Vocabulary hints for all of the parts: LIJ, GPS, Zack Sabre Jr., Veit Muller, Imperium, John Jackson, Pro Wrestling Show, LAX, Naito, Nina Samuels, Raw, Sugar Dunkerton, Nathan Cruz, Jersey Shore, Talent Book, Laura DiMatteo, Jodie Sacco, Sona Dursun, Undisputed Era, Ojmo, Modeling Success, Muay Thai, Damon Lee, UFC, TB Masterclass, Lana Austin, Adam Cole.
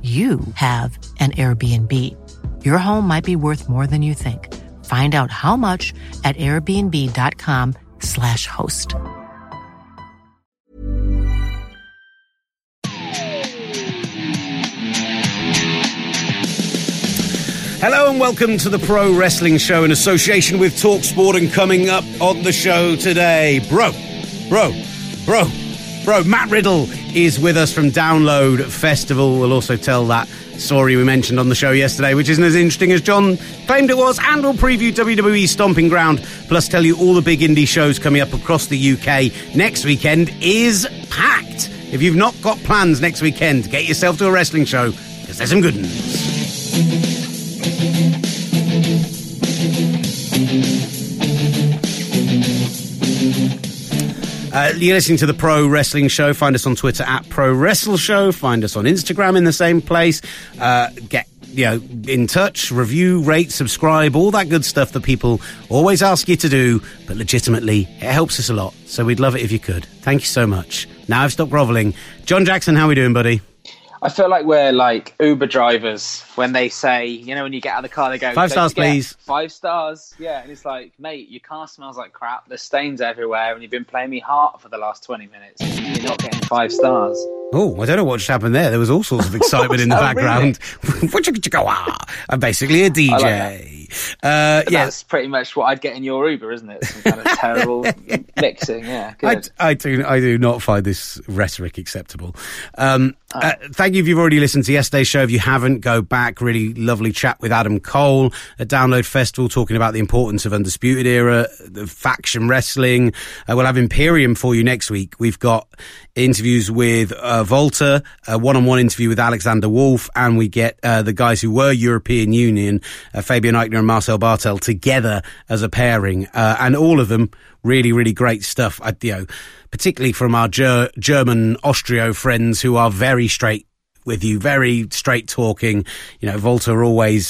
you have an Airbnb. Your home might be worth more than you think. Find out how much at airbnb.com/host. Hello and welcome to the Pro Wrestling Show in association with Talksport. And coming up on the show today, Bro, Matt Riddle is with us from Download Festival. We'll also tell that story we mentioned on the show yesterday, which isn't as interesting as John claimed it was, and we'll preview WWE Stomping Ground, plus tell you all the big indie shows coming up across the UK. Next weekend is packed. If you've not got plans next weekend, get yourself to a wrestling show, because there's some good ones. You're listening to the Pro Wrestling Show. Find us on Twitter at Pro Wrestle Show. Find us on Instagram in the same place. Get in touch, review, rate, subscribe, all that good stuff that people always ask you to do. But legitimately, it helps us a lot. So we'd love it if you could. Thank you so much. Now I've stopped groveling. John Jackson, how are we doing, buddy? I feel like we're like Uber drivers when they say, you know, when you get out of the car, they go, 5 stars, please. 5 stars. Yeah. And it's like, mate, your car smells like crap. There's stains everywhere. And you've been playing me heart for the last 20 minutes. You're not getting 5 stars. Oh, I don't know what just happened there. There was all sorts of excitement in the background. Really? I'm basically a DJ. That's pretty much what I'd get in your Uber, isn't it? Some kind of terrible mixing. Yeah, I do not find this rhetoric acceptable. Thank you if you've already listened to yesterday's show. If you haven't, go back. Really lovely chat with Adam Cole at Download Festival, talking about the importance of Undisputed Era, the faction wrestling. We'll have Imperium for you next week. We've got interviews with Walter, a one-on-one interview with Alexander Wolf, and we get the guys who were European Union, Fabian Eichner and Marcel Bartel, together as a pairing, and all of them really, really great stuff. Particularly from our German Austro friends who are very straight with you, very straight talking. You know, Walter always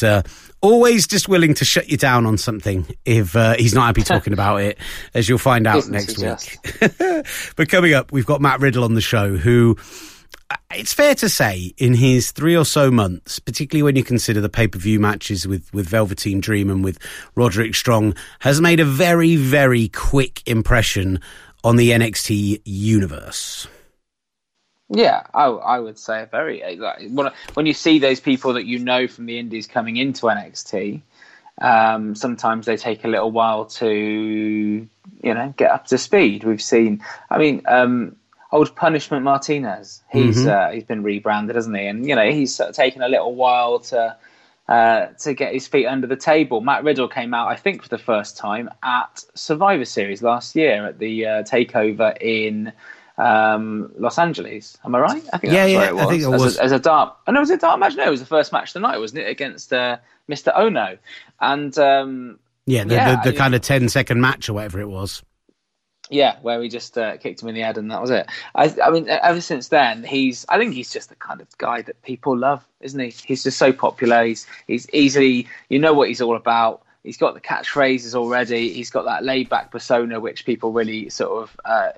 just willing to shut you down on something if he's not happy talking about it, as you'll find out next week. But coming up, we've got Matt Riddle on the show, who, it's fair to say, in his 3 or so months, particularly when you consider the pay-per-view matches with Velveteen Dream and with Roderick Strong, has made a very, very quick impression on the NXT universe. Yeah, I would say when you see those people that you know from the indies coming into NXT, sometimes they take a little while to, you know, get up to speed. We've seen, old Punishment Martinez, he's been rebranded, hasn't he? And, you know, he's sort of taken a little while to get his feet under the table. Matt Riddle came out, I think, for the first time at Survivor Series last year at the Takeover in Los Angeles. Am I right? I think that's where it was. I think it was. It was a dark match. No, it was the first match of the night, wasn't it? Against Mr. Ono. And the kind of 10-second match or whatever it was. Yeah, where he just kicked him in the head and that was it. I mean, ever since then, I think he's just the kind of guy that people love, isn't he? He's just so popular. He's easily, you know what he's all about. He's got the catchphrases already. He's got that laid-back persona, which people really sort of are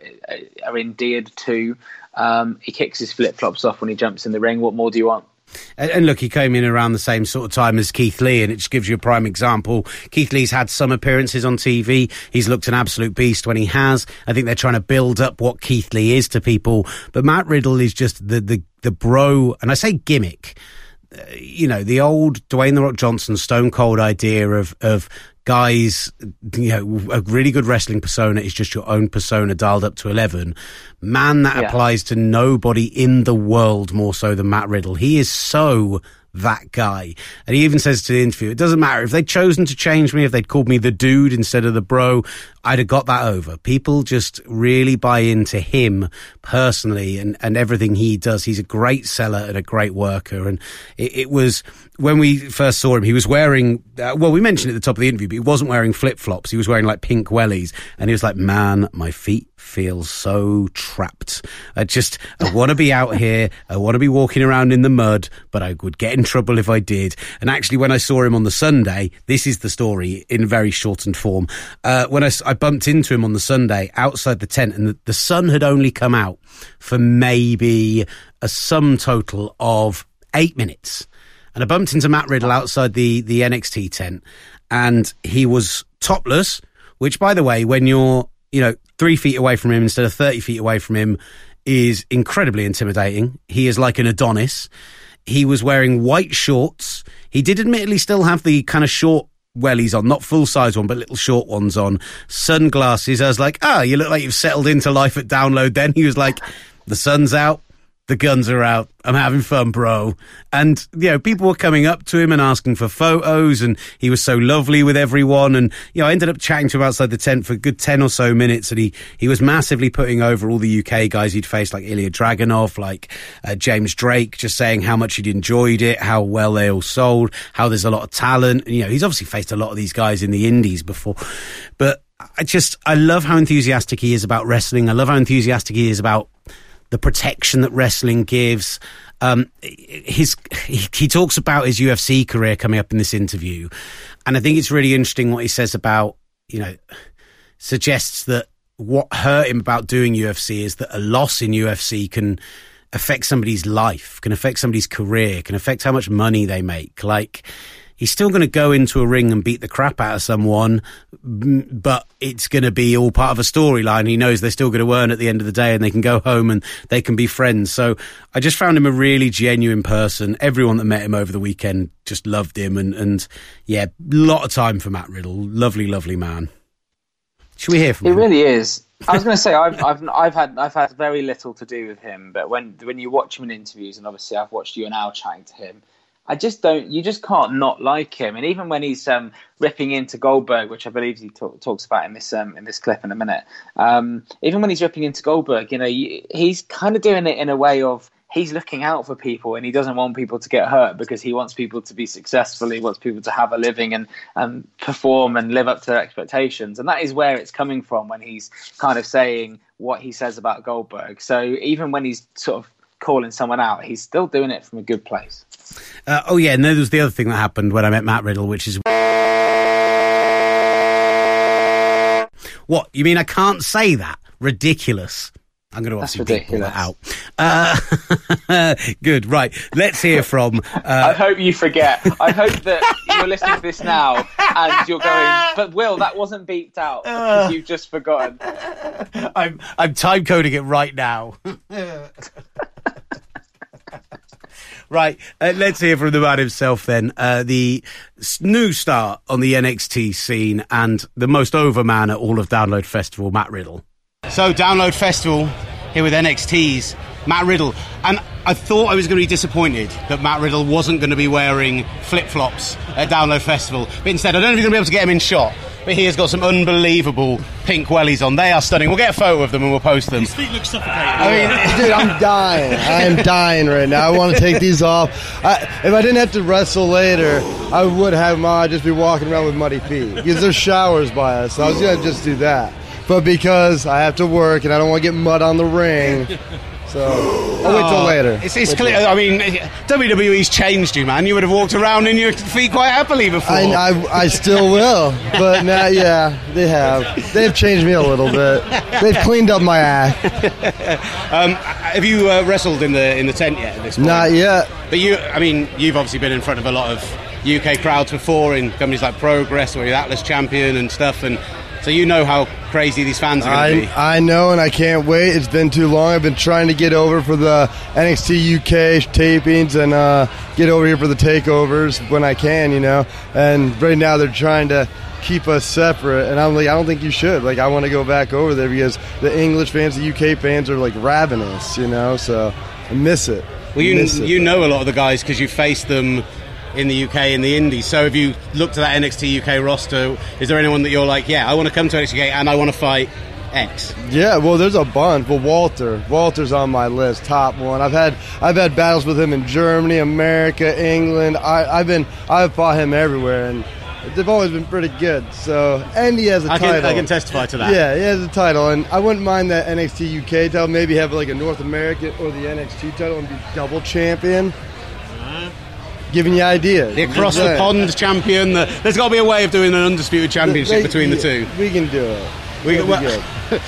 endeared to. He kicks his flip-flops off when he jumps in the ring. What more do you want? And look, he came in around the same sort of time as Keith Lee, and it just gives you a prime example. Keith Lee's had some appearances on TV. He's looked an absolute beast when he has. I think they're trying to build up what Keith Lee is to people. But Matt Riddle is just the bro, and I say gimmick. You know, the old Dwayne The Rock Johnson, Stone Cold idea of guys, you know, a really good wrestling persona is just your own persona dialed up to 11. Man, that applies to nobody in the world more so than Matt Riddle. He is so that guy. And he even says to the interview, it doesn't matter if they'd chosen to change me, if they'd called me the dude instead of the bro, I'd have got that over. People just really buy into him personally and everything he does. He's a great seller and a great worker. And it was, when we first saw him, he was wearing, well, we mentioned at the top of the interview, but he wasn't wearing flip-flops. He was wearing like pink wellies. And he was like, man, my feet feel so trapped. I want to be out here. I want to be walking around in the mud, but I would get in trouble if I did. And actually, when I saw him on the Sunday, this is the story in very shortened form. When I bumped into him on the Sunday outside the tent, and the sun had only come out for maybe a sum total of 8 minutes. And I bumped into Matt Riddle outside the NXT tent, and he was topless, which, by the way, when you're, you know, 3 feet away from him instead of 30 feet away from him, is incredibly intimidating. He is like an Adonis. He was wearing white shorts. He did admittedly still have the kind of short wellies on, not full size one, but little short ones on, sunglasses. I was like, you look like you've settled into life at Download then. He was like, the sun's out, the guns are out, I'm having fun, bro. And, you know, people were coming up to him and asking for photos, and he was so lovely with everyone. And, you know, I ended up chatting to him outside the tent for a good 10 or so minutes, and he was massively putting over all the UK guys he'd faced, like Ilya Dragunov, like James Drake, just saying how much he'd enjoyed it, how well they all sold, how there's a lot of talent. And, you know, he's obviously faced a lot of these guys in the indies before. But I love how enthusiastic he is about wrestling. I love how enthusiastic he is about the protection that wrestling gives. He talks about his UFC career coming up in this interview, and I think it's really interesting what he says about, you know, suggests that what hurt him about doing UFC is that a loss in UFC can affect somebody's life, can affect somebody's career, can affect how much money they make. Like, he's still going to go into a ring and beat the crap out of someone, but it's going to be all part of a storyline. He knows they're still going to earn at the end of the day, and they can go home and they can be friends. So I just found him a really genuine person. Everyone that met him over the weekend just loved him. And yeah, a lot of time for Matt Riddle. Lovely, lovely man. Should we hear from him? It really is. I was going to say, I've had very little to do with him, but when you watch him in interviews, and obviously I've watched you and Al chatting to him, you just can't not like him. And even when he's ripping into Goldberg, which I believe he talks about in this clip in a minute, even when he's ripping into Goldberg, you know, he's kind of doing it in a way of, he's looking out for people, and he doesn't want people to get hurt because he wants people to be successful. He wants people to have a living and perform and live up to their expectations. And that is where it's coming from when he's kind of saying what he says about Goldberg. So even when he's sort of calling someone out, he's still doing it from a good place. And then there's the other thing that happened when I met Matt Riddle, which is... What? You mean I can't say that? Ridiculous. I'm going to obviously beep all that out. Good, right. Let's hear from... I hope you forget. I hope that you're listening to this now and you're going, but Will, that wasn't beeped out because you've just forgotten. I'm time-coding it right now. Right, let's hear from the man himself then. The new star on the NXT scene and the most over man at all of Download Festival, Matt Riddle. So, Download Festival, here with NXT's Matt Riddle. And I thought I was going to be disappointed that Matt Riddle wasn't going to be wearing flip-flops at Download Festival. But instead, I don't know if you're going to be able to get him in shot, but he has got some unbelievable pink wellies on. They are stunning. We'll get a photo of them and we'll post them. His feet look suffocating. I mean, dude, I'm dying. I am dying right now. I want to take these off. If I didn't have to wrestle later, I would have mine just be walking around with muddy feet because there's showers by us. So I was going to just do that. But because I have to work and I don't want to get mud on the ring... So, I'll wait till later. It's clear. I mean, WWE's changed you, man. You would have walked around in your feet quite happily before. I still will. But now, yeah, they have. They've changed me a little bit. They've cleaned up my act. Have you wrestled in the tent yet at this point? Not yet. But you, I mean, you've obviously been in front of a lot of UK crowds before in companies like Progress, where you're Atlas champion and stuff, and so you know how crazy these fans are going to be. I know, and I can't wait. It's been too long. I've been trying to get over for the NXT UK tapings and get over here for the takeovers when I can, you know. And right now they're trying to keep us separate, and I'm like, I don't think you should. Like, I want to go back over there because the English fans, the UK fans are, like, ravenous, you know. So I miss it. Well, you know a lot of the guys because you face them in the UK, in the Indies. So if you look to that NXT UK roster, is there anyone that you're like, yeah, I want to come to NXT UK and I want to fight X? Yeah, well, there's a bunch. Well, Walter's on my list, top one. I've had battles with him in Germany, America, England. I've fought him everywhere, and they've always been pretty good. So, and he has a title. I can testify to that. Yeah, he has a title, and I wouldn't mind that NXT UK title. Maybe have like a North American or the NXT title and be double champion. Giving you ideas. The across the pond champion. There's got to be a way of doing an undisputed championship between the two. We can do it.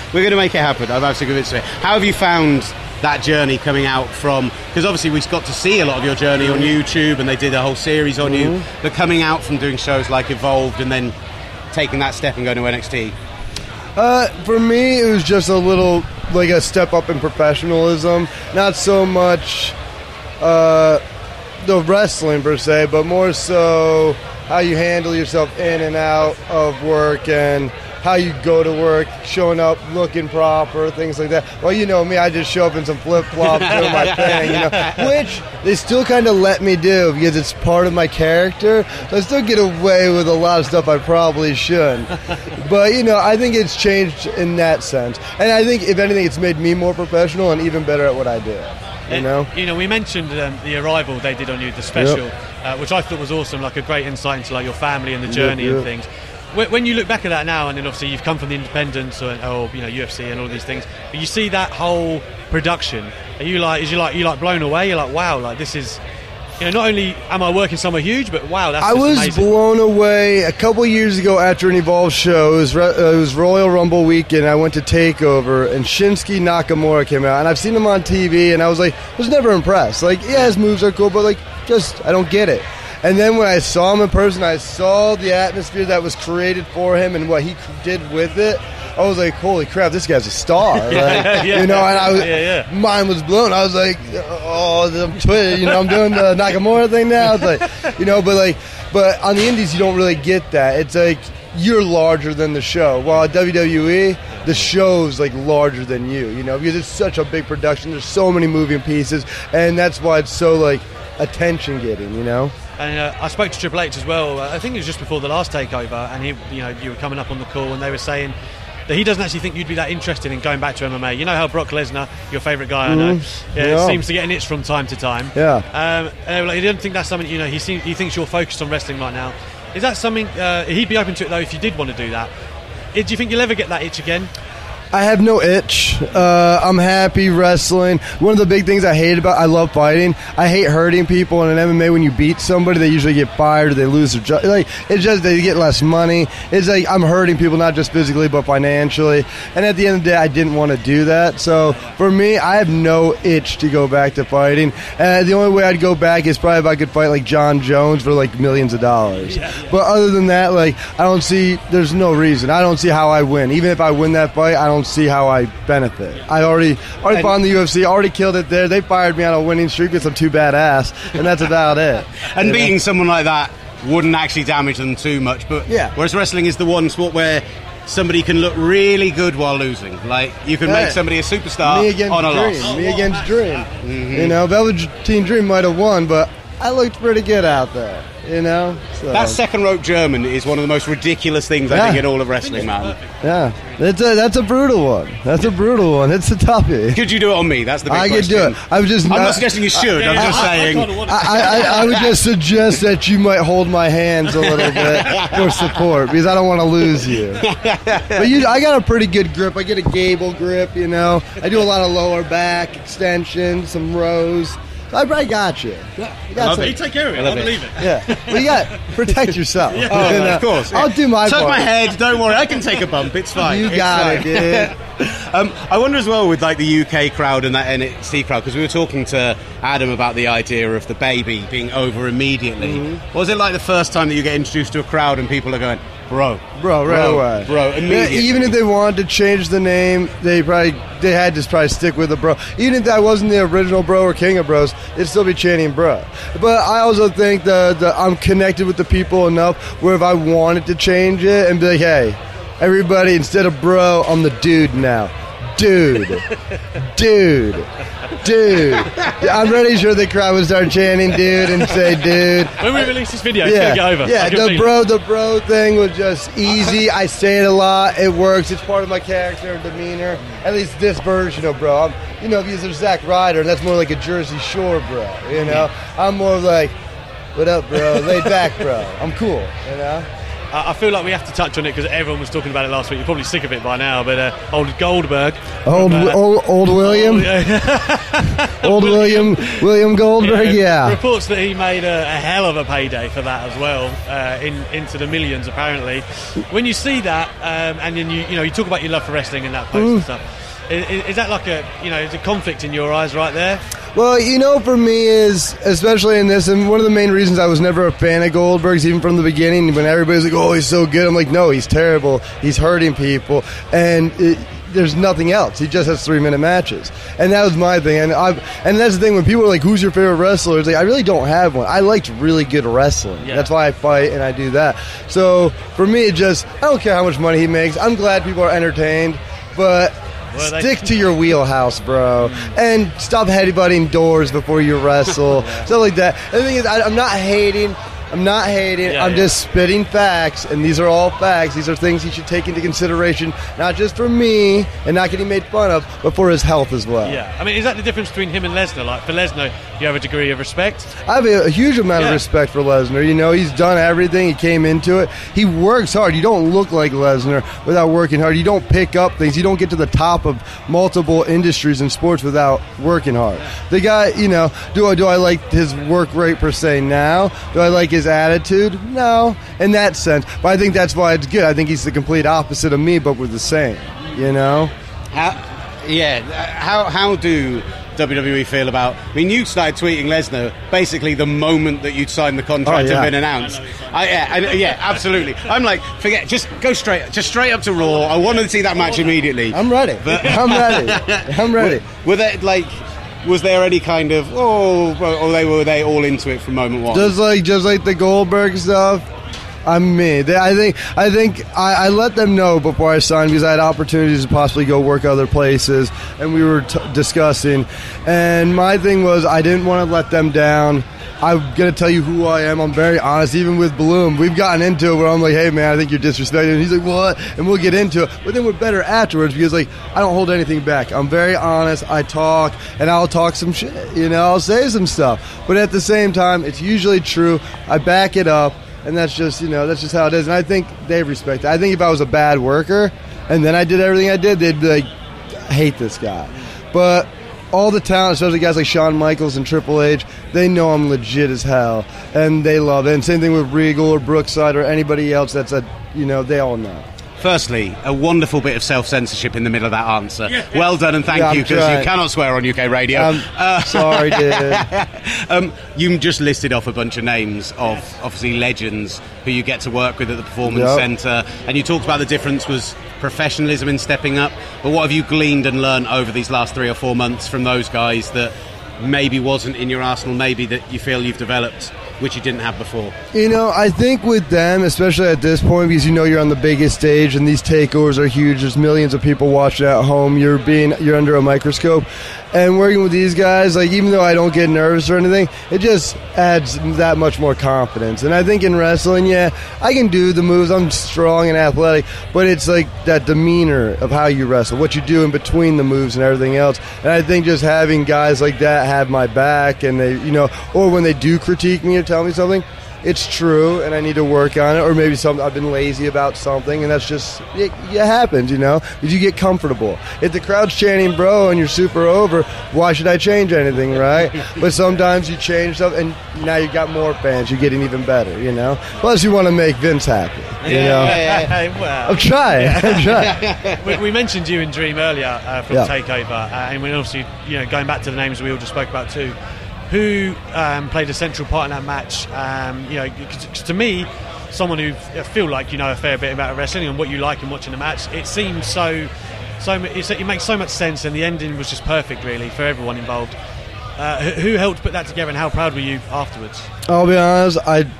We're going to make it happen. I'm absolutely convinced of it. How have you found that journey coming out from? Because obviously we got to see a lot of your journey on YouTube, and they did a whole series on you. But coming out from doing shows like Evolved and then taking that step and going to NXT. For me, it was just a little like a step up in professionalism. Not so much the wrestling per se, but more so how you handle yourself in and out of work and how you go to work, showing up looking proper, things like that. Well, you know me, I just show up in some flip-flops doing my thing, you know, which they still kind of let me do because it's part of my character. So I still get away with a lot of stuff I probably shouldn't. But, you know, I think it's changed in that sense. And I think, if anything, it's made me more professional and even better at what I do. You know, we mentioned the Arrival they did on you, the special, which I thought was awesome, like a great insight into like your family and the journey and things. When you look back at that now, and then obviously you've come from the independents or you know, UFC and all these things, but you see that whole production, are you like, is you like blown away? You're like, wow, like this is, you know, not only am I working somewhere huge, but wow, that's amazing. I was blown away a couple years ago after an Evolve show. It was Royal Rumble weekend. I went to Takeover, and Shinsuke Nakamura came out, and I've seen him on TV, and I was like, I was never impressed. Like, yeah, his moves are cool, but like, just I don't get it. And then when I saw him in person, I saw the atmosphere that was created for him and what he did with it. I was like, holy crap, this guy's a star. Like, you know, and mine was blown. I was like, oh, I'm Twitter, you know, I'm doing the Nakamura thing now. It's like, you know, but on the Indies, you don't really get that. It's like, you're larger than the show. While at WWE, the show's like larger than you, you know, because it's such a big production. There's so many moving pieces, and that's why it's so like attention getting, you know? And I spoke to Triple H as well. I think it was just before the last takeover, and he, you know, you were coming up on the call, and they were saying that he doesn't actually think you'd be that interested in going back to MMA. You know how Brock Lesnar, your favourite guy, I know, seems to get an itch from time to time. Yeah. And he doesn't think that's something, you know, he thinks you're focused on wrestling right now. Is that something, he'd be open to it though if you did want to do that. Do you think you'll ever get that itch again? I have no itch. I'm happy wrestling. One of the big things I hate about, I love fighting. I hate hurting people. In an MMA, when you beat somebody, they usually get fired or they lose their job. Like, it's just they get less money. It's like I'm hurting people, not just physically, but financially. And at the end of the day, I didn't want to do that. So for me, I have no itch to go back to fighting. And the only way I'd go back is probably if I could fight like John Jones for like millions of dollars. But other than that, like, I don't see, there's no reason. I don't see how I win. Even if I win that fight, I don't see how I benefit. I already fought in the UFC, already killed it there. They fired me on a winning streak because I'm too badass, and that's about it. And you beating someone like that wouldn't actually damage them too much. But whereas wrestling is the one sport where somebody can look really good while losing. Like, you can make somebody a superstar on a loss. Me against Dream. You know, Velveteen Dream might have won, but I looked pretty good out there, you know? So. That second rope German is one of the most ridiculous things I think in all of wrestling, man. Yeah, that's a brutal one. That's a brutal one. It's a toughie. Could you do it on me? That's the big question. I could do it. I'm not suggesting you should. I'm just saying. I would just suggest that you might hold my hands a little bit for support because I don't want to lose you. But I got a pretty good grip. I get a gable grip, you know? I do a lot of lower back extension, some rows. I got you. You take care of it. I believe it. Yeah. Well, you got protect yourself. Yeah. Oh, and, of course. Yeah. I'll do my part. Tuck my head. Don't worry. I can take a bump. It's fine. You got it, dude. I wonder as well with like the UK crowd and that NXT crowd, because we were talking to Adam about the idea of the baby being over immediately. Mm-hmm. Was it like the first time that you get introduced to a crowd and people are going, bro, right away, bro, immediately. Yeah, even if they wanted to change the name, they had to stick with the bro. Even if that wasn't the original bro or king of bros, they'd still be chanting bro. But I also think that I'm connected with the people enough where if I wanted to change it and be like, hey, everybody, instead of bro, I'm the dude now. Dude. I'm pretty sure the crowd would start chanting dude and say dude. When we release this video, it's going to get over. Yeah, the bro thing was just easy. I say it a lot. It works. It's part of my character, demeanor. At least this version of bro. I'm, if you use Zack Ryder, and that's more like a Jersey Shore bro, I'm more like, what up, bro? Laid back, bro. I'm cool, I feel like we have to touch on it because everyone was talking about it last week. You're probably sick of it by now, but old Goldberg. Old William? Old William Goldberg, reports that he made a hell of a payday for that as well, into the millions, apparently. When you see that, and then you talk about your love for wrestling and that post and stuff, is that like a conflict in your eyes right there? Well, for me is, especially in this, and one of the main reasons I was never a fan of Goldberg's, even from the beginning, when everybody's like, oh, he's so good. I'm like, no, he's terrible. He's hurting people. And there's nothing else. He just has 3-minute matches. And that was my thing. And that's the thing, when people are like, who's your favorite wrestler? It's like, I really don't have one. I liked really good wrestling. Yeah. That's why I fight and I do that. So for me, it just, I don't care how much money he makes. I'm glad people are entertained. But stick to your wheelhouse, bro, and stop headbutting doors before you wrestle, stuff like that. And the thing is, I'm not hating. Yeah, I'm just spitting facts, and these are all facts. These are things you should take into consideration, not just for me and not getting made fun of, but for his health as well. Yeah, I mean, is that the difference between him and Lesnar? Like, for Lesnar, you have a degree of respect? I have a huge amount of respect for Lesnar. He's done everything. He came into it. He works hard. You don't look like Lesnar without working hard. You don't pick up things. You don't get to the top of multiple industries and sports without working hard. Yeah. The guy, do I like his work rate per se now? Do I like his attitude? No, in that sense. But I think that's why it's good. I think he's the complete opposite of me, but we're the same. How do WWE feel about, I mean, you started tweeting Lesnar basically the moment that you'd signed the contract and been announced. Absolutely. I'm like, forget, just go straight up to Raw. I wanted to see that match immediately. I'm ready. Were there like, was there any kind of, were they all into it from moment one? Just like the Goldberg stuff, I'm me. I think I let them know before I signed because I had opportunities to possibly go work other places, and we were discussing. And my thing was, I didn't want to let them down. I'm going to tell you who I am. I'm very honest. Even with Bloom, we've gotten into it where I'm like, hey, man, I think you're disrespecting. And he's like, what? And we'll get into it. But then we're better afterwards because, like, I don't hold anything back. I'm very honest. I talk, and I'll talk some shit. I'll say some stuff. But at the same time, it's usually true. I back it up, and that's just, that's just how it is. And I think they respect it. I think if I was a bad worker and then I did everything I did, they'd be like, I hate this guy. But all the talent, especially guys like Shawn Michaels and Triple H, they know I'm legit as hell, and they love it. And same thing with Regal or Brookside or anybody else that's they all know. Firstly, a wonderful bit of self-censorship in the middle of that answer. Well done, and thank you, because you cannot swear on UK radio. Sorry, dude. You just listed off a bunch of names of, obviously, legends who you get to work with at the Performance Centre, and you talked about the difference was professionalism in stepping up, but what have you gleaned and learned over these last 3 or 4 months from those guys that maybe wasn't in your arsenal, maybe that you feel you've developed, which you didn't have before? I think with them, especially at this point, because you're on the biggest stage and these takeovers are huge, there's millions of people watching at home, you're under a microscope, and working with these guys, like, even though I don't get nervous or anything, it just adds that much more confidence. And I think in wrestling, I can do the moves, I'm strong and athletic, but it's like that demeanor of how you wrestle, what you do in between the moves and everything else. And I think just having guys like that have my back, and they, or when they do critique me or tell me something, it's true and I need to work on it, or maybe I've been lazy about something, and that's just, it happens, you know? Did you get comfortable? If the crowd's chanting, bro, and you're super over, why should I change anything, right? But sometimes you change stuff, and now you got more fans. You're getting even better, you know? Plus, you want to make Vince happy, you know? Well, I'm trying. We mentioned you and Dream earlier from Takeover, and we obviously, you know, going back to the names we all just spoke about too, who played a central part in that match. You know, cause to me, someone who I feel like you know a fair bit about wrestling and what you like and watching the match, it seemed it makes so much sense, and the ending was just perfect, really, for everyone involved. Who helped put that together, and how proud were you afterwards? I'll be honest, I'm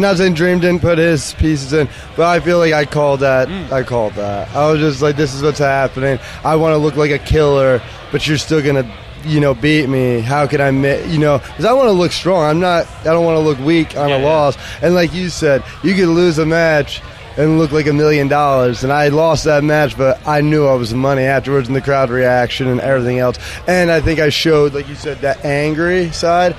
not saying Dream didn't put his pieces in, but I feel like I called that. I was just like, this is what's happening. I want to look like a killer, but you're still gonna, you know, beat me. How can I, you know, because I want to look strong. I don't want to look weak on a loss. And like you said, you could lose a match and look like $1 million. And I lost that match, but I knew I was money afterwards, and the crowd reaction and everything else. And I think I showed, like you said, that angry side.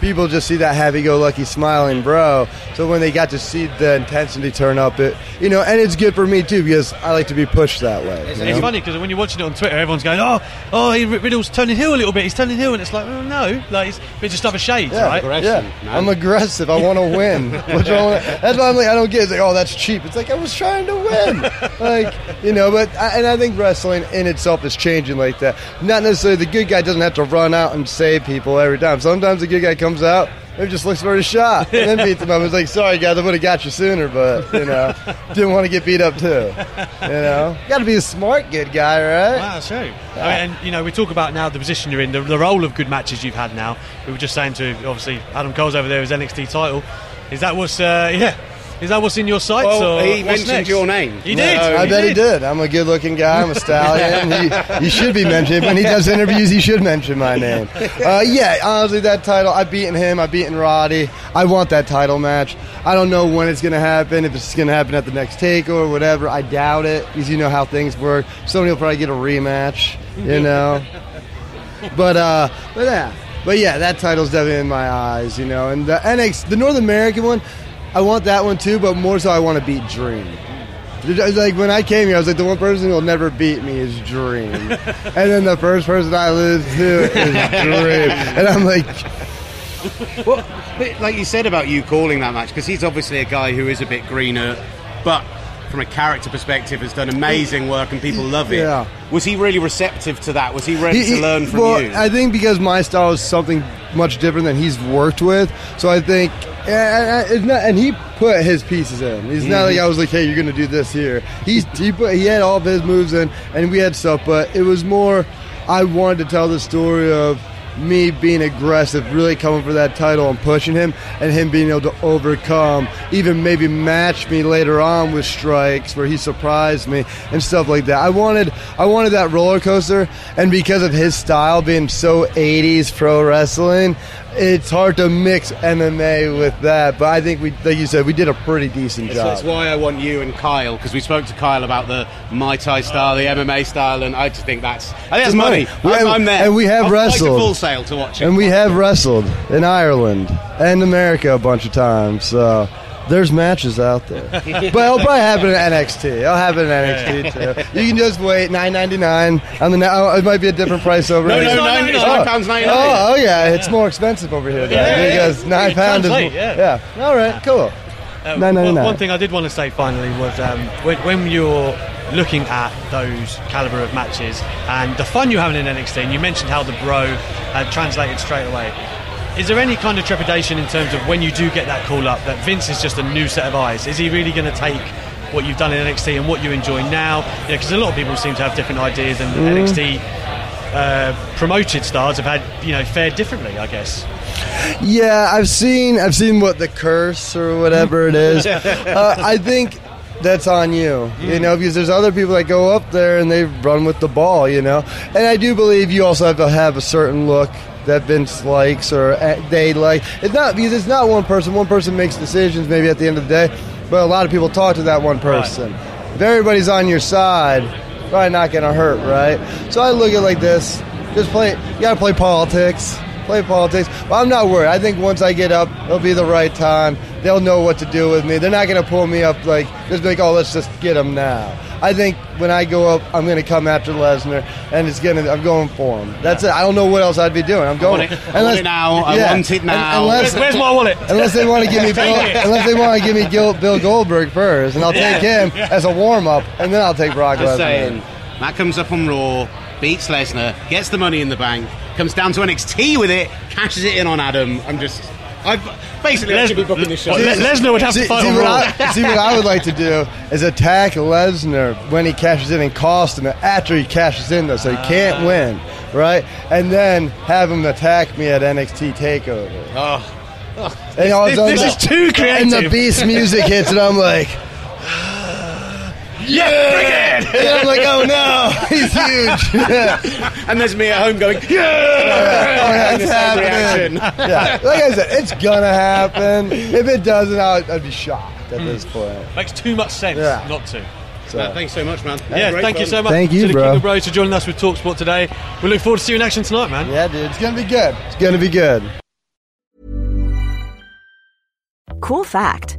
People just see that happy-go-lucky smiling bro. So when they got to see the intensity turn up, it, you know, and it's good for me too because I like to be pushed that way. It's funny because when you're watching it on Twitter, everyone's going, Riddle's turning heel a little bit. He's turning heel, and it's like, oh, no, like it's a bit just other shades, right? I'm aggressive. I want to win. That's why I'm like, I don't get it. It's like, oh, that's cheap. It's like I was trying to win, like, you know. But I think wrestling in itself is changing like that. Not necessarily the good guy doesn't have to run out and save people every time. Sometimes the good guy comes out, it just looks for his shot and then beats him up. It's like, sorry guys, I would have got you sooner, but you know, didn't want to get beat up too. You know, got to be a smart good guy, right? Wow, that's true. I mean, and you know, we talk about now the position you're in, the role of good matches you've had now. We were just saying to obviously Adam Cole's over there, his NXT title. Is that what's is that what's in your sights? Well, or he mentioned next? Your name. He did. No, I bet he did. I'm a good-looking guy. I'm a stallion. He should be mentioned. When he does interviews, he should mention my name. Honestly, that title, I've beaten him. I've beaten Roddy. I want that title match. I don't know when it's going to happen, if it's going to happen at the next Takeover or whatever. I doubt it because you know how things work. Somebody will probably get a rematch, you know. But that title's definitely in my eyes, you know. And the NXT, the North American one, I want that one too, but more so I want to beat Dream. Like when I came here, I was like, the one person who will never beat me is Dream. And then the first person I lose to is Dream. And I'm like... Well, like you said about you calling that match, because he's obviously a guy who is a bit greener, but from a character perspective has done amazing work and people love it. Yeah. Was he really receptive to that? Was he ready to learn from you? I think because my style is something much different than he's worked with, so I think... And he put his pieces in. He's not like I was like, hey, you're going to do this here. He had all of his moves in, and we had stuff, but it was more I wanted to tell the story of me being aggressive, really coming for that title and pushing him, and him being able to overcome, even maybe match me later on with strikes where he surprised me and stuff like that. I wanted that roller coaster, and because of his style being so 80s pro wrestling, it's hard to mix MMA with that, but I think we, like you said, we did a pretty decent job. That's why I want you and Kyle, because we spoke to Kyle about the Muay Thai style, the MMA style, and I just think that's money. I'm there, and we have wrestled. Like a full sale to watch it. And we have wrestled in Ireland and America a bunch of times. So there's matches out there, but it'll probably happen in NXT. It'll happen in NXT too. You can just wait $9.99 on the net. It might be a different price over. £9.99. Oh yeah, it's more expensive over here though, because £9 is late, yeah. All right, cool. $9.99. One thing I did want to say finally was when you're looking at those caliber of matches and the fun you're having in NXT, and you mentioned how the bro translated straight away. Is there any kind of trepidation in terms of when you do get that call up that Vince is just a new set of eyes? Is he really going to take what you've done in NXT and what you enjoy now? Yeah, because a lot of people seem to have different ideas, and NXT promoted stars have had, you know, fared differently, I guess. Yeah, I've seen what the curse or whatever it is. I think that's on you, you know, because there's other people that go up there and they run with the ball, you know. And I do believe you also have to have a certain look that Vince likes or they like. It's not because it's not one person. One person makes decisions maybe at the end of the day, but a lot of people talk to that one person. Right. If everybody's on your side, probably not going to hurt, right? So I look at it like this. Just play. You got to play politics. Play politics. Well, I'm not worried. I think once I get up, it'll be the right time. they'll know what to do with me. They're not going to pull me up like, just be like, oh, let's just get him now. I think when I go up, I'm going to come after Lesnar, and it's going to, I'm going for him. That's it. I don't know what else I'd be doing. I'm going. I want it now. Where's my wallet? Unless they want to give me Bill Goldberg first, and I'll take him as a warm-up, and then I'll take Brock Lesnar. Matt comes up on Raw, beats Lesnar, gets the Money in the Bank, comes down to NXT with it, cashes it in on Adam. I should be booking this show. Lesnar would have to fight on Raw. What I would like to do is attack Lesnar when he cashes in and cost him after he cashes in, though, so he can't win, right? And then have him attack me at NXT Takeover. This is too creative. And the Beast music hits, and I'm like... Yeah! And I'm like, oh no, he's huge. Yeah. And there's me at home going, yeah! It's happening. Yeah. Like I said, it's gonna happen. If it doesn't, I'd be shocked at this point. Makes too much sense not to. So. Matt, thanks so much, man. Yeah, thank you so much. Thank you, bro. Keep it, bro, for joining us with Talksport today. We look forward to seeing you in action tonight, man. Yeah, dude, it's gonna be good. It's gonna be good. Cool fact,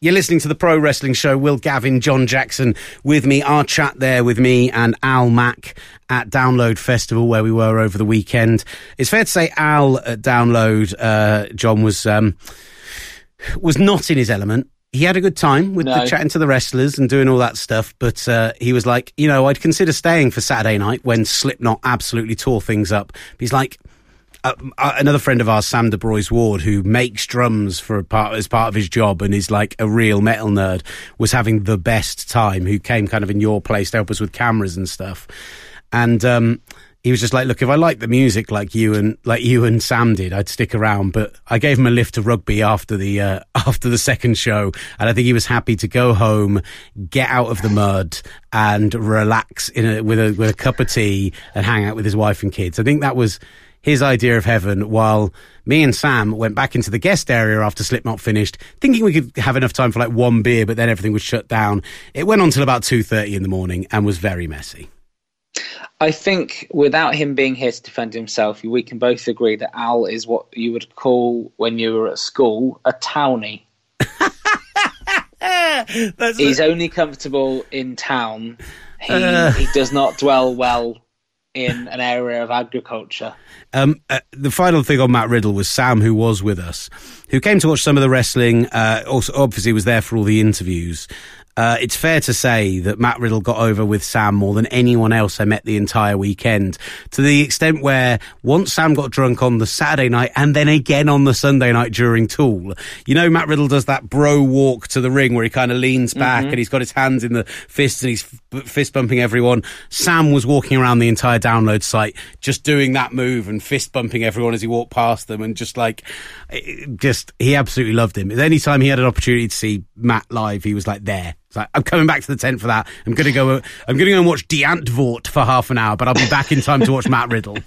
You're listening to the Pro Wrestling Show. Will Gavin, John Jackson with me. Our chat there with me and Al Mack at Download Festival, where we were over the weekend. It's fair to say Al at Download, John, was not in his element. He had a good time with the chatting to the wrestlers and doing all that stuff, but he was like, you know, I'd consider staying for Saturday night when Slipknot absolutely tore things up. But he's like... another friend of ours, Sam DeBroy's Ward, who makes drums as part of his job and is like a real metal nerd, was having the best time, who came kind of in your place to help us with cameras and stuff. And he was just like, look, if I liked the music like you and Sam did, I'd stick around. But I gave him a lift to rugby after the second show, and I think he was happy to go home, get out of the mud, and relax with a cup of tea and hang out with his wife and kids. I think that was his idea of heaven, while me and Sam went back into the guest area after Slipknot finished, thinking we could have enough time for like one beer, but then everything was shut down. It went on till about 2:30 in the morning and was very messy. I think without him being here to defend himself, we can both agree that Al is what you would call, when you were at school, a townie. He's only comfortable in town. He does not dwell well in an area of agriculture. The final thing on Matt Riddle was Sam, who was with us, who came to watch some of the wrestling, also obviously was there for all the interviews. It's fair to say that Matt Riddle got over with Sam more than anyone else I met the entire weekend, to the extent where once Sam got drunk on the Saturday night and then again on the Sunday night during Tool, you know, Matt Riddle does that bro walk to the ring where he kind of leans back and he's got his hands in the fists and he's fist bumping everyone. Sam was walking around the entire Download site just doing that move and fist bumping everyone as he walked past them, and just he absolutely loved him. Any time he had an opportunity to see Matt live, he was like there. Like, I'm coming back to the tent for that. I'm going to go and watch Die Antwort for half an hour, but I'll be back in time to watch Matt Riddle.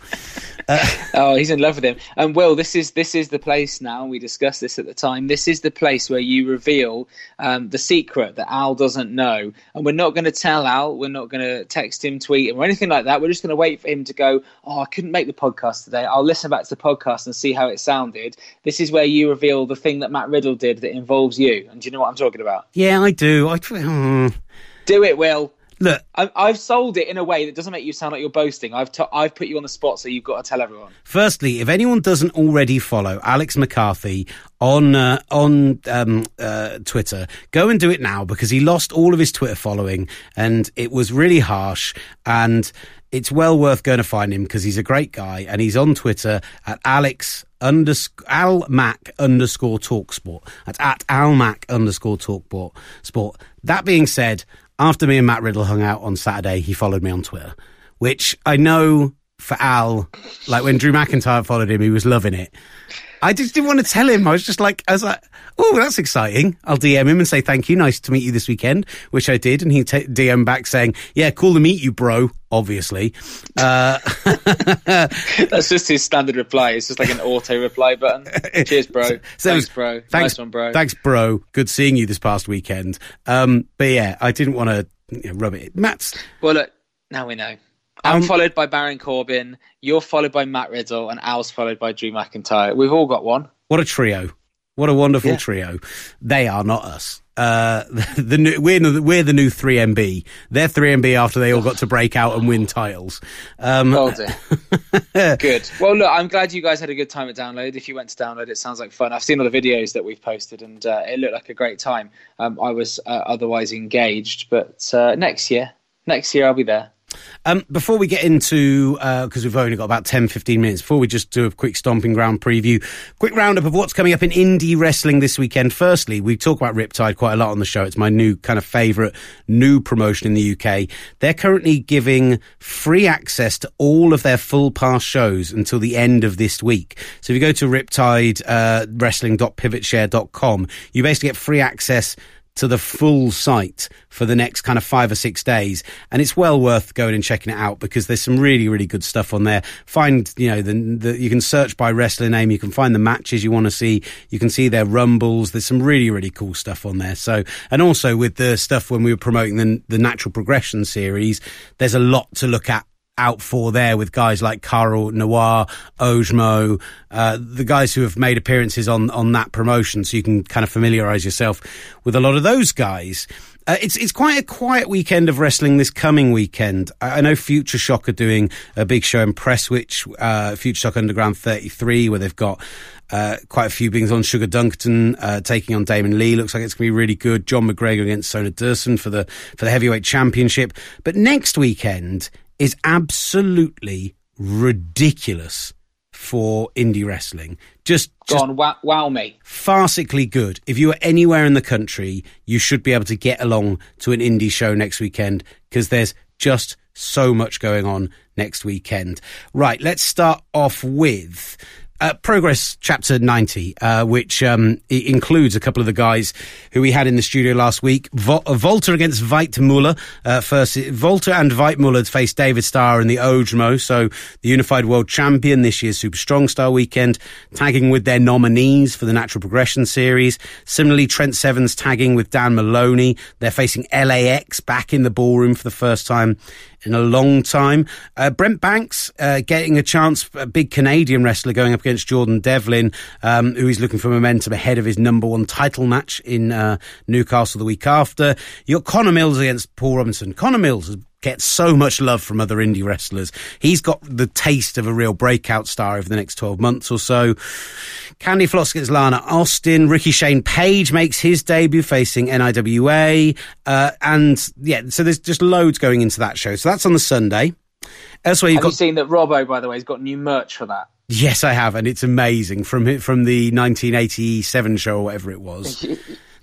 Oh, he's in love with him. And Will, this is the place now. We discussed this at the time. This is the place where you reveal the secret that Al doesn't know. And we're not going to tell Al. We're not going to text him, tweet him, or anything like that. We're just going to wait for him to go, oh, I couldn't make the podcast today. I'll listen back to the podcast and see how it sounded. This is where you reveal the thing that Matt Riddle did that involves you. And do you know what I'm talking about? Yeah, I do. Do it, Will. Look, I've sold it in a way that doesn't make you sound like you're boasting. I've put you on the spot, so you've got to tell everyone. Firstly, if anyone doesn't already follow Alex McCarthy on Twitter, go and do it now, because he lost all of his Twitter following and it was really harsh, and it's well worth going to find him because he's a great guy, and he's on Twitter at @almac_talksport. That's at @almac_talksport. That being said, after me and Matt Riddle hung out on Saturday, he followed me on Twitter, which I know for Al, like when Drew McIntyre followed him, he was loving it. I just didn't want to tell him. I was just like, oh, that's exciting. I'll DM him and say, thank you. Nice to meet you this weekend, which I did. And he DM'd back saying, yeah, cool to meet you, bro. Obviously. That's just his standard reply. It's just like an auto reply button. Cheers, bro. Thanks, bro. Nice one, bro. Thanks, bro. Good seeing you this past weekend. But yeah, I didn't want to rub it. Matt's. Well, look, now we know. I'm followed by Baron Corbin, you're followed by Matt Riddle, and Al's followed by Drew McIntyre. We've all got one. What a trio. What a wonderful trio. They are not us. We're the new 3MB. They're 3MB after they all got to break out and win titles. Well done. Good. Well, look, I'm glad you guys had a good time at Download. If you went to Download, it sounds like fun. I've seen all the videos that we've posted, and it looked like a great time. I was otherwise engaged, but next year I'll be there. Before we get into, because we've only got about 10-15 minutes, before we just do a quick stomping ground preview, quick roundup of what's coming up in indie wrestling this weekend. Firstly, we talk about Riptide quite a lot on the show. It's my new kind of favourite new promotion in the UK. They're currently giving free access to all of their full past shows until the end of this week. So if you go to Riptide wrestling.pivotshare.com, you basically get free access to the full site for the next kind of 5 or 6 days, and it's well worth going and checking it out because there's some really, really good stuff on there. Find, you know, the you can search by wrestler name, you can find the matches you want to see, you can see their rumbles. There's some really, really cool stuff on there. So, and also with the stuff when we were promoting the Natural Progression series, there's a lot to look at out for there with guys like Carl Noir, Ojmo, the guys who have made appearances on that promotion, so you can kind of familiarise yourself with a lot of those guys. It's quite a quiet weekend of wrestling this coming weekend. I know Future Shock are doing a big show in Prestwich, Future Shock Underground 33, where they've got quite a few things on. Sugar Dunkerton taking on Damon Lee. Looks like it's going to be really good. John McGregor against Sona Dursun for the heavyweight championship. But next weekend is absolutely ridiculous for indie wrestling. Just go on, wow me. Farcically good. If you are anywhere in the country, you should be able to get along to an indie show next weekend because there's just so much going on next weekend. Right, let's start off with Progress Chapter 90, which includes a couple of the guys who we had in the studio last week. Walter against Veit Muller. First, Walter and Veit Muller face David Starr and the Ojmo, so the Unified World Champion this year's Super Strong Style Weekend, tagging with their nominees for the Natural Progression Series. Similarly, Trent Seven's tagging with Dan Maloney. They're facing LAX back in the ballroom for the first time in a long time. Brent Banks getting a chance, a big Canadian wrestler going up against Jordan Devlin, who is looking for momentum ahead of his #1 title match in Newcastle the week after. You've got Connor Mills against Paul Robinson. Connor Mills gets so much love from other indie wrestlers. He's got the taste of a real breakout star over the next 12 months or so. Candy Floss gets Lana Austin. Ricky Shane Page makes his debut facing NIWA. And yeah, so there's just loads going into that show. So that's on the Sunday. Elsewhere, you've got... Have you seen that Robbo, by the way, has got new merch for that? Yes, I have, and it's amazing. From the 1987 show or whatever it was.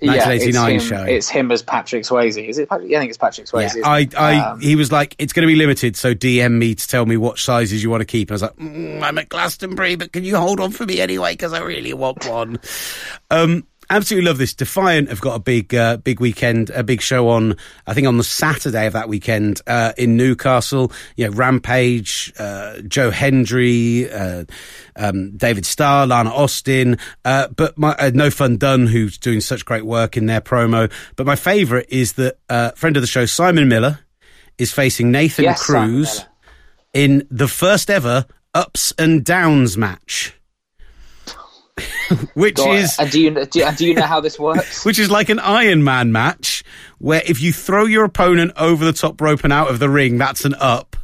1989 show. It's him as Patrick Swayze. Is it Patrick? Yeah, I think it's Patrick Swayze. Yeah, he was like, it's going to be limited, so DM me to tell me what sizes you want to keep. And I was like, I'm at Glastonbury, but can you hold on for me anyway? Because I really want one. Absolutely love this. Defiant have got a big weekend, a big show on, I think on the Saturday of that weekend in Newcastle. You know, Rampage, Joe Hendry, David Starr, Lana Austin, but my No Fun Done, who's doing such great work in their promo. But my favourite is that friend of the show, Simon Miller, is facing Nathan Cruz in the first ever Ups and Downs match. Which is do you know how this works? Which is like an Iron Man match, where if you throw your opponent over the top rope and out of the ring, that's an up,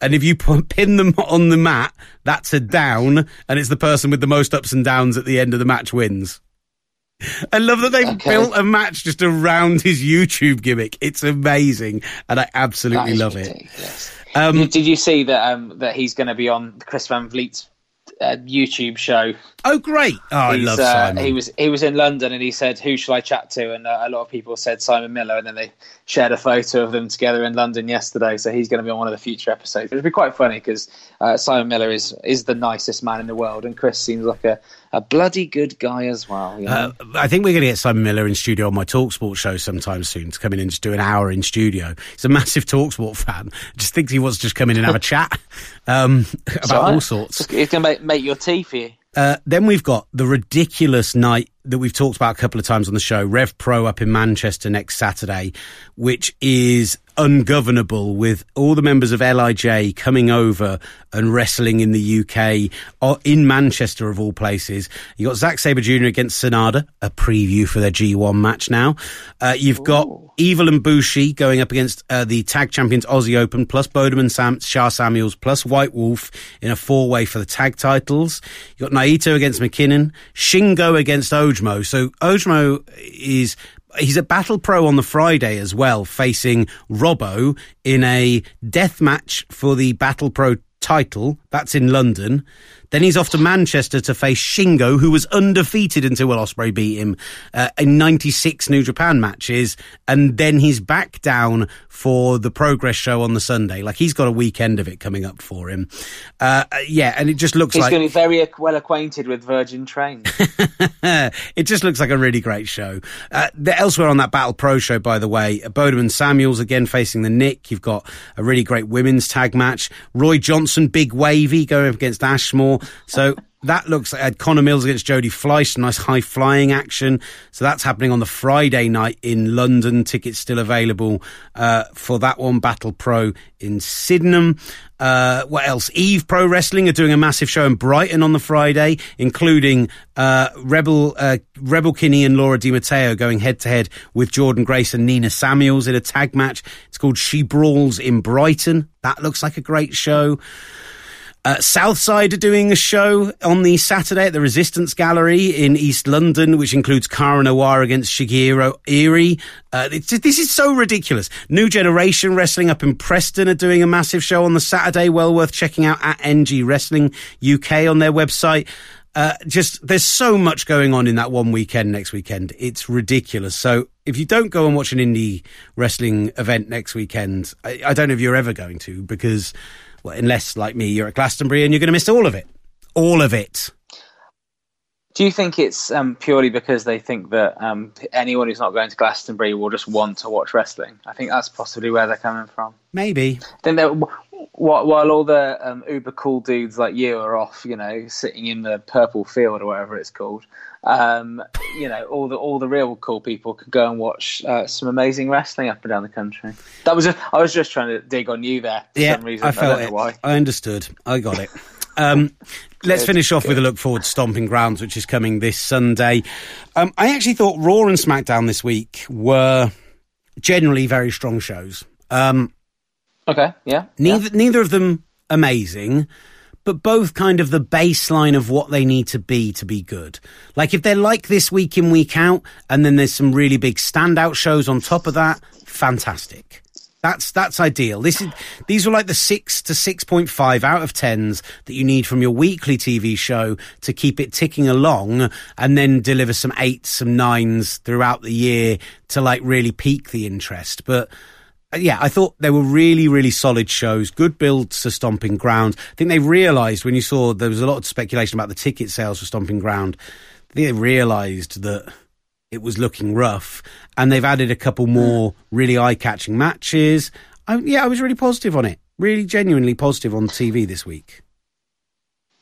and if you pin them on the mat, that's a down, and it's the person with the most ups and downs at the end of the match wins. I love that they've built a match just around his YouTube gimmick. It's amazing, and I absolutely love ridiculous. It. Did you see that he's going to be on Chris Van Vliet's YouTube show? Oh, great. Oh, I love Simon. He was in London, and he said, who shall I chat to? And a lot of people said Simon Miller, and then they shared a photo of them together in London yesterday. So he's going to be on one of the future episodes. It'll be quite funny because Simon Miller is the nicest man in the world, and Chris seems like a bloody good guy as well. You know? I think we're going to get Simon Miller in studio on my Talksport show sometime soon to come in and just do an hour in studio. He's a massive Talksport fan. Just thinks he wants to just come in and have a chat about all sorts. He's going to make your tea for you. Then we've got the ridiculous night that we've talked about a couple of times on the show, Rev Pro up in Manchester next Saturday, which is ungovernable, with all the members of LIJ coming over and wrestling in the UK, or in Manchester of all places. You got Zack Sabre Jr. against Sonada, a preview for their G1 match now. You've got Evil and Bushi going up against the tag champions Aussie Open, plus Bodeman Shah Samuels, plus White Wolf in a four-way for the tag titles. You've got Naito against McKinnon, Shingo against Ojmo. So Ojmo is... He's a battle pro on the Friday as well, facing Robbo in a death match for the battle pro title. That's in London. Then he's off to Manchester to face Shingo, who was undefeated until Will Ospreay beat him in 96 New Japan matches. And then he's back down for the Progress show on the Sunday. Like, he's got a weekend of it coming up for him. And it just looks like... He's going to be very well acquainted with Virgin Train. It just looks like a really great show. Elsewhere on that Battle Pro show, by the way, Bodeman Samuels again facing the Nick. You've got a really great women's tag match. Roy Johnson, Big Wavy, going up against Ashmore. So that looks like Connor Mills against Jody Fleisch, nice high-flying action. So that's happening on the Friday night in London. Tickets still available for that one, Battle Pro in Sydenham. What else? Eve Pro Wrestling are doing a massive show in Brighton on the Friday, including Rebel Kinney and Laura DiMatteo going head-to-head with Jordan Grace and Nina Samuels in a tag match. It's called She Brawls in Brighton. That looks like a great show. Southside are doing a show on the Saturday at the Resistance Gallery in East London, which includes Kara Noir against Shigeru Iri. This is so ridiculous. New Generation Wrestling up in Preston are doing a massive show on the Saturday. Well worth checking out at NG Wrestling UK on their website. There's so much going on in that one weekend next weekend. It's ridiculous. So if you don't go and watch an indie wrestling event next weekend, I don't know if you're ever going to, because... Well, unless, like me, you're at Glastonbury and you're going to miss all of it. All of it. Do you think it's purely because they think that anyone who's not going to Glastonbury will just want to watch wrestling? I think that's possibly where they're coming from. Maybe. Then while all the uber cool dudes like you are off, you know, sitting in the purple field or whatever it's called, you know, all the real cool people could go and watch some amazing wrestling up and down the country. I was just trying to dig on you there for some reason. I don't know why. I understood. I got it. Let's finish off with a look forward to Stomping Grounds, which is coming this Sunday. I actually thought Raw and SmackDown this week were generally very strong shows. Neither of them amazing, but both kind of the baseline of what they need to be good. Like, if they're like this week in, week out, and then there's some really big standout shows on top of that, fantastic. That's ideal. These are like the 6 to 6.5 out of 10s that you need from your weekly TV show to keep it ticking along, and then deliver some 8s, some 9s throughout the year to, like, really pique the interest. But... yeah, I thought they were really, really solid shows, good builds to Stomping Ground. I think they realised, when you saw there was a lot of speculation about the ticket sales for Stomping Ground, I think they realised that it was looking rough, and they've added a couple more really eye-catching matches. I was really positive on it. Really genuinely positive on TV this week.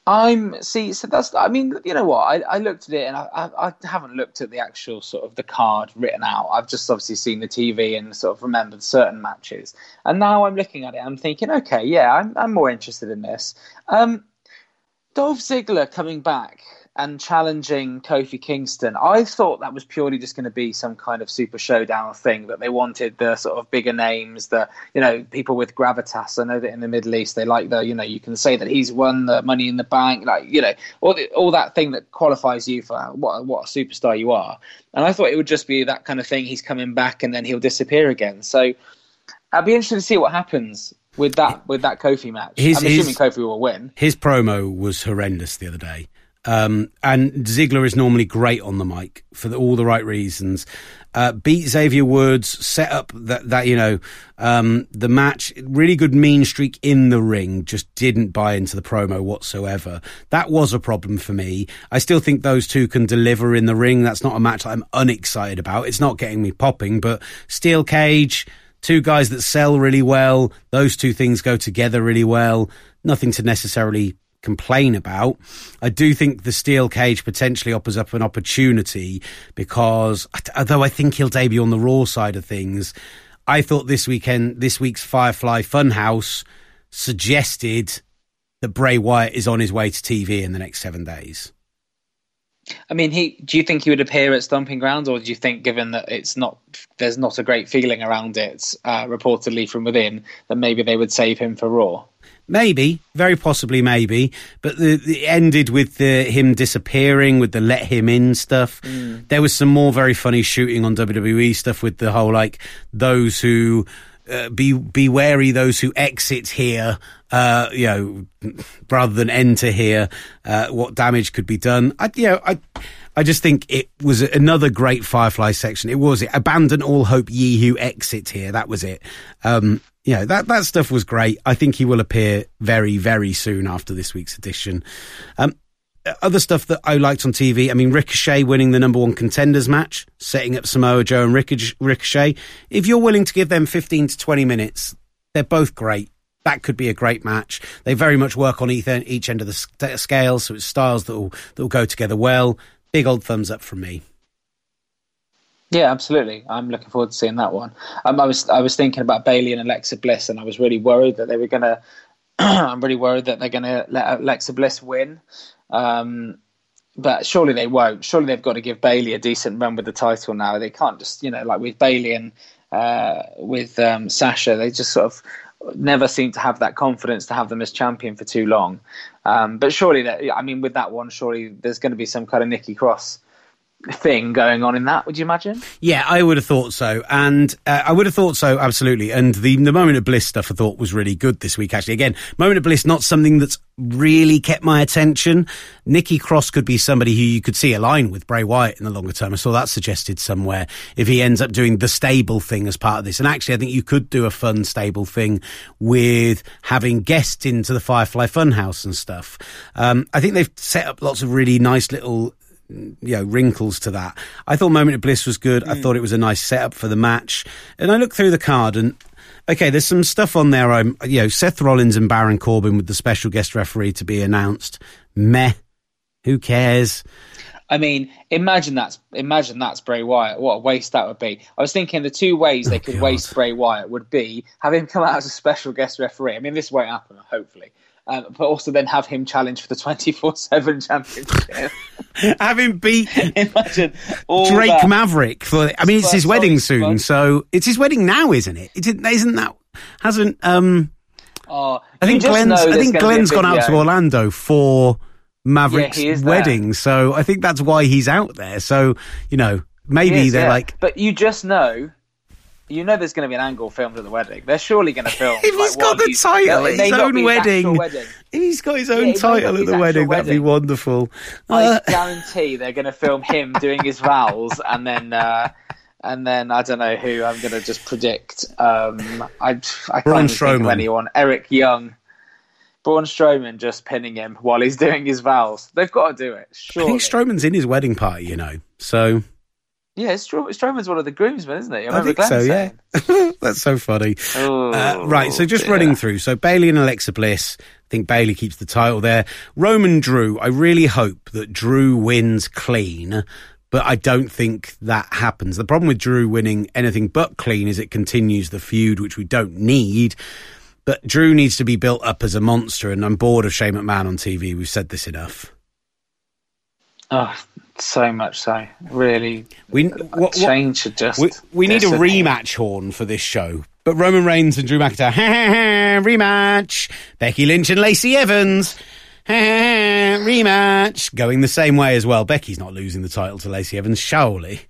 I looked at it and I haven't looked at the actual sort of the card written out. I've just obviously seen the TV and sort of remembered certain matches. And now I'm looking at it, I'm thinking, okay, yeah, I'm more interested in this. Dolph Ziggler coming back and challenging Kofi Kingston. I thought that was purely just going to be some kind of super showdown thing, that they wanted the sort of bigger names, the, you know, people with gravitas. I know that in the Middle East, they like the, you know, you can say that he's won the Money in the Bank, like, you know, all that thing that qualifies you for what a superstar you are. And I thought it would just be that kind of thing. He's coming back and then he'll disappear again. So I'd be interested to see what happens with that Kofi match. I'm assuming Kofi will win. His promo was horrendous the other day. And Ziggler is normally great on the mic for all the right reasons. Beat Xavier Woods, set up that the match. Really good mean streak in the ring, just didn't buy into the promo whatsoever. That was a problem for me. I still think those two can deliver in the ring. That's not a match I'm unexcited about. It's not getting me popping, but steel cage, two guys that sell really well. Those two things go together really well. Nothing to necessarily complain about. I do think the steel cage potentially offers up an opportunity because, although I think he'll debut on the Raw side of things, I thought this week's Firefly Funhouse suggested that Bray Wyatt is on his way to TV in the next 7 days. I mean, do you think he would appear at Stomping Grounds, or do you think, given that there's not a great feeling around it, reportedly from within, that maybe they would save him for Raw? Maybe, very possibly maybe, but it ended with him disappearing, with the let him in stuff. Mm. There was some more very funny shooting on WWE stuff with the whole, like, those who... be wary those who exit here, rather than enter here, what damage could be done. I just think it was another great Firefly section. It abandon all hope, ye who exit here. That was it. That stuff was great. I think he will appear very, very soon after this week's edition. Other stuff that I liked on TV, I mean, Ricochet winning the number one contenders match, setting up Samoa Joe and Ricochet. If you're willing to give them 15 to 20 minutes, they're both great. That could be a great match. They very much work on each end of the scale, so it's styles that will go together well. Big old thumbs up from me. Yeah, absolutely. I'm looking forward to seeing that one. I was thinking about Bayley and Alexa Bliss, and I was really worried that I'm really worried that they're going to let Alexa Bliss win. But surely they won't. Surely they've got to give Bayley a decent run with the title now. They can't just, like with Bayley and with Sasha, they just sort of never seem to have that confidence to have them as champion for too long. But surely, with that one, surely there's going to be some kind of Nikki Cross thing going on in that, would you imagine? Yeah, I would have thought so. And I would have thought so, absolutely. And the Moment of Bliss stuff I thought was really good this week, actually. Again, Moment of Bliss, not something that's really kept my attention. Nikki Cross could be somebody who you could see align with Bray Wyatt in the longer term. I saw that suggested somewhere, if he ends up doing the stable thing as part of this. And actually, I think you could do a fun stable thing with having guests into the Firefly Funhouse and stuff. I think they've set up lots of really nice little wrinkles to that. I thought Moment of Bliss was good. I thought it was a nice setup for the match. And I looked through the card and, okay, there's some stuff on there. Seth Rollins and Baron Corbin with the special guest referee to be announced. Meh. Who cares? I mean, imagine that's Bray Wyatt. What a waste that would be. I was thinking the two ways they could waste Bray Wyatt would be have him come out as a special guest referee. I mean, this won't happen, hopefully. But also then have him challenge for the 24/7 championship. Have him beat Drake Maverick. It's his wedding soon, so it's his wedding now, isn't it? I think Glenn's gone out to Orlando for Maverick's wedding, so I think that's why he's out there. So but you just know. You know there's going to be an angle filmed at the wedding. They're surely going to film. If he's got the title at his own wedding. He's got his own title at the wedding. That'd be wonderful. I guarantee they're going to film him doing his vows and then I don't know who I'm going to just predict. I can't think of anyone. Eric Young. Braun Strowman just pinning him while he's doing his vows. They've got to do it, surely. I think Strowman's in his wedding party, so... Yeah, Strowman's one of the groomsmen, isn't he? I think so, yeah. That's so funny. Oh, right, so just running through. So Bayley and Alexa Bliss. I think Bayley keeps the title there. Roman Drew. I really hope that Drew wins clean, but I don't think that happens. The problem with Drew winning anything but clean is it continues the feud, which we don't need. But Drew needs to be built up as a monster, and I'm bored of Shane McMahon on TV. We've said this enough. Oh, so much so. Really, Shane should just... We need a rematch horn for this show. But Roman Reigns and Drew McIntyre, rematch. Becky Lynch and Lacey Evans, rematch. Going the same way as well. Becky's not losing the title to Lacey Evans, surely.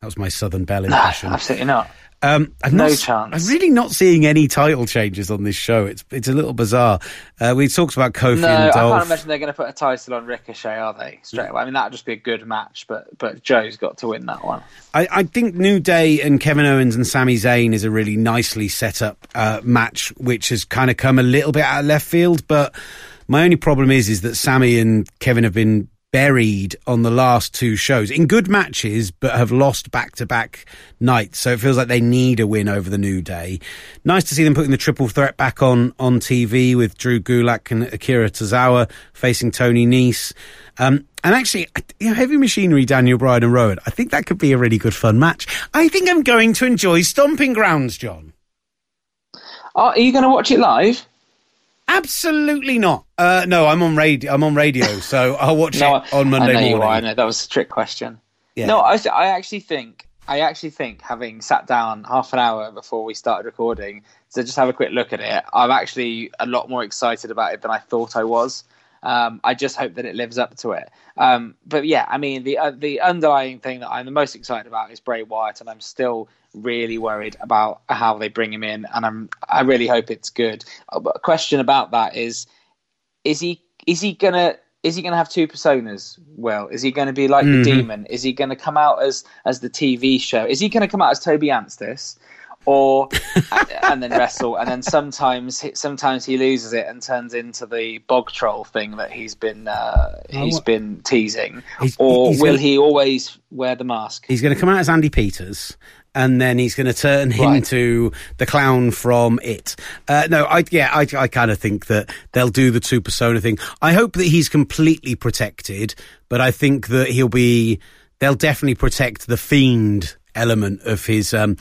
That was my Southern Belle impression. No, absolutely not. No chance. I'm really not seeing any title changes on this show. It's a little bizarre. We talked about Kofi and Dolph. No, I can't imagine they're going to put a title on Ricochet, are they? Straight away. I mean, that would just be a good match, but Joe's got to win that one. I think New Day and Kevin Owens and Sami Zayn is a really nicely set up match, which has kind of come a little bit out of left field. But my only problem is that Sami and Kevin have been buried on the last two shows in good matches, but have lost back-to-back nights, so it feels like they need a win over the New Day. Nice to see them putting the triple threat back on TV with Drew Gulak and Akira Tozawa facing Tony Nese. And actually, Heavy Machinery, Daniel Bryan and Rowan, I think that could be a really good fun match. I think I'm going to enjoy Stomping Grounds, John. Are you going to watch it live? Absolutely not. No, I'm on radio, so I'll watch it on Monday morning. You are. I know that was a trick question. Yeah. No, I actually think having sat down half an hour before we started recording to just have a quick look at it, I'm actually a lot more excited about it than I thought I was. I just hope that it lives up to it. But yeah, I mean, the underlying thing that I'm the most excited about is Bray Wyatt, and I'm still really worried about how they bring him in, and I really hope it's good. But a question about that is he gonna have two personas? Well, is he gonna be like the demon? Is he gonna come out as the TV show? Is he gonna come out as Toby Anstis? Or and then wrestle, and then sometimes he loses it and turns into the bog troll thing that he's been teasing. Will he always wear the mask? He's going to come out as Andy Peters, and then he's going to turn into the clown from It. I kind of think that they'll do the two persona thing. I hope that he's completely protected, but I think that they'll definitely protect the Fiend element of his of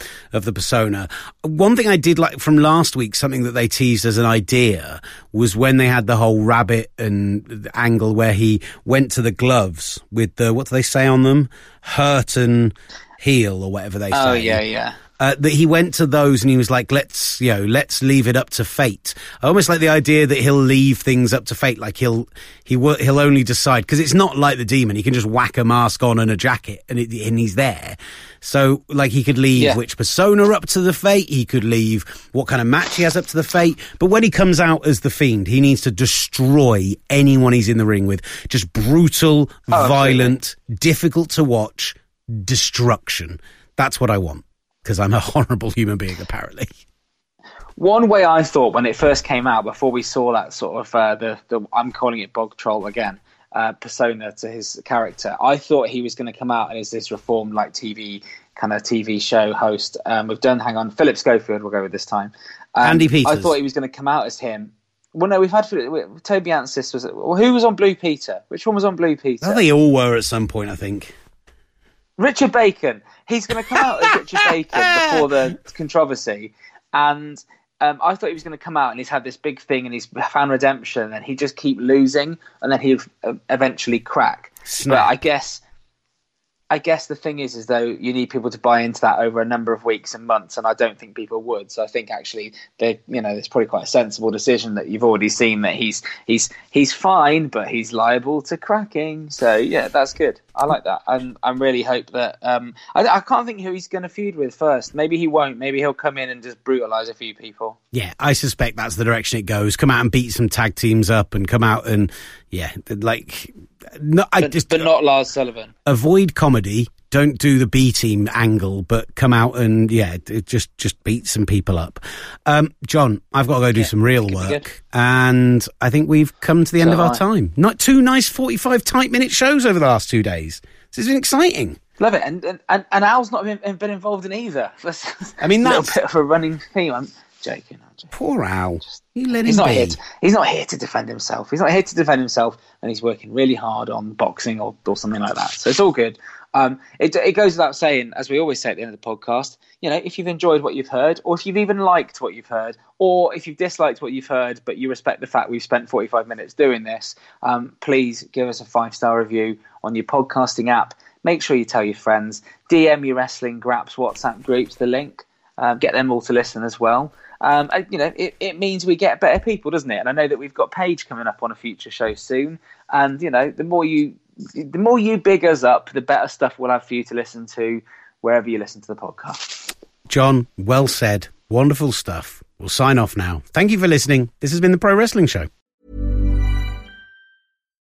the persona. One thing I did like from last week, something that they teased as an idea, was when they had the whole rabbit and angle where he went to the gloves with the, what do they say on them, hurt and heel or whatever they say. That he went to those and he was like, let's leave it up to fate. I almost like the idea that he'll leave things up to fate, like he'll only decide, because it's not like the demon. He can just whack a mask on and a jacket and he's there. So like he could leave which persona up to the fate, he could leave what kind of match he has up to the fate. But when he comes out as the Fiend, he needs to destroy anyone he's in the ring with. Just brutal, violent, difficult to watch destruction. That's what I want. Because I'm a horrible human being, apparently. One way I thought when it first came out, before we saw that sort of, I'm calling it bog troll again, persona to his character, I thought he was going to come out as this reformed, like, TV show host. We've done, hang on, Philip Schofield we'll go with this time. Andy Peters. I thought he was going to come out as him. Well, no, we've had Toby Anstis. Who was on Blue Peter? Which one was on Blue Peter? Well, they all were at some point, I think. Richard Bacon. He's going to come out as Richard Bacon before the controversy. And I thought he was going to come out and he's had this big thing and he's found redemption and he just keep losing and then he'll eventually crack. Snap. But I guess the thing is though, you need people to buy into that over a number of weeks and months, and I don't think people would. So I think actually it's probably quite a sensible decision that you've already seen that he's fine, but he's liable to cracking. So yeah, that's good. I like that. I really hope that I can't think who he's going to feud with first. Maybe he won't. Maybe he'll come in and just brutalise a few people. Yeah, I suspect that's the direction it goes. Come out and beat some tag teams up and come out and but not Lars Sullivan. Avoid comedy. Don't do the B team angle, but come out and just beat some people up. John, I've got to go do some real work, and I think we've come to the end of our time. Not two nice 45 tight minute shows over the last 2 days. This has been exciting. Love it. And Al's not been involved in either. I mean, that's a bit of a running theme. I'm joking. Poor Al. He's not here to defend himself. And he's working really hard on boxing or something like that. So it's all good. It goes without saying, as we always say at the end of the podcast, you know, if you've enjoyed what you've heard, or if you've even liked what you've heard, or if you've disliked what you've heard, but you respect the fact we've spent 45 minutes doing this, please give us a 5-star review on your podcasting app. Make sure you tell your friends. DM your Wrestling Graps WhatsApp groups, the link. Get them all to listen as well. And, you know, it means we get better people, doesn't it? And I know that we've got Paige coming up on a future show soon. And, you know, the more you big us up, the better stuff we'll have for you to listen to wherever you listen to the podcast. John, well said. Wonderful stuff. We'll sign off now. Thank you for listening. This has been the Pro Wrestling Show.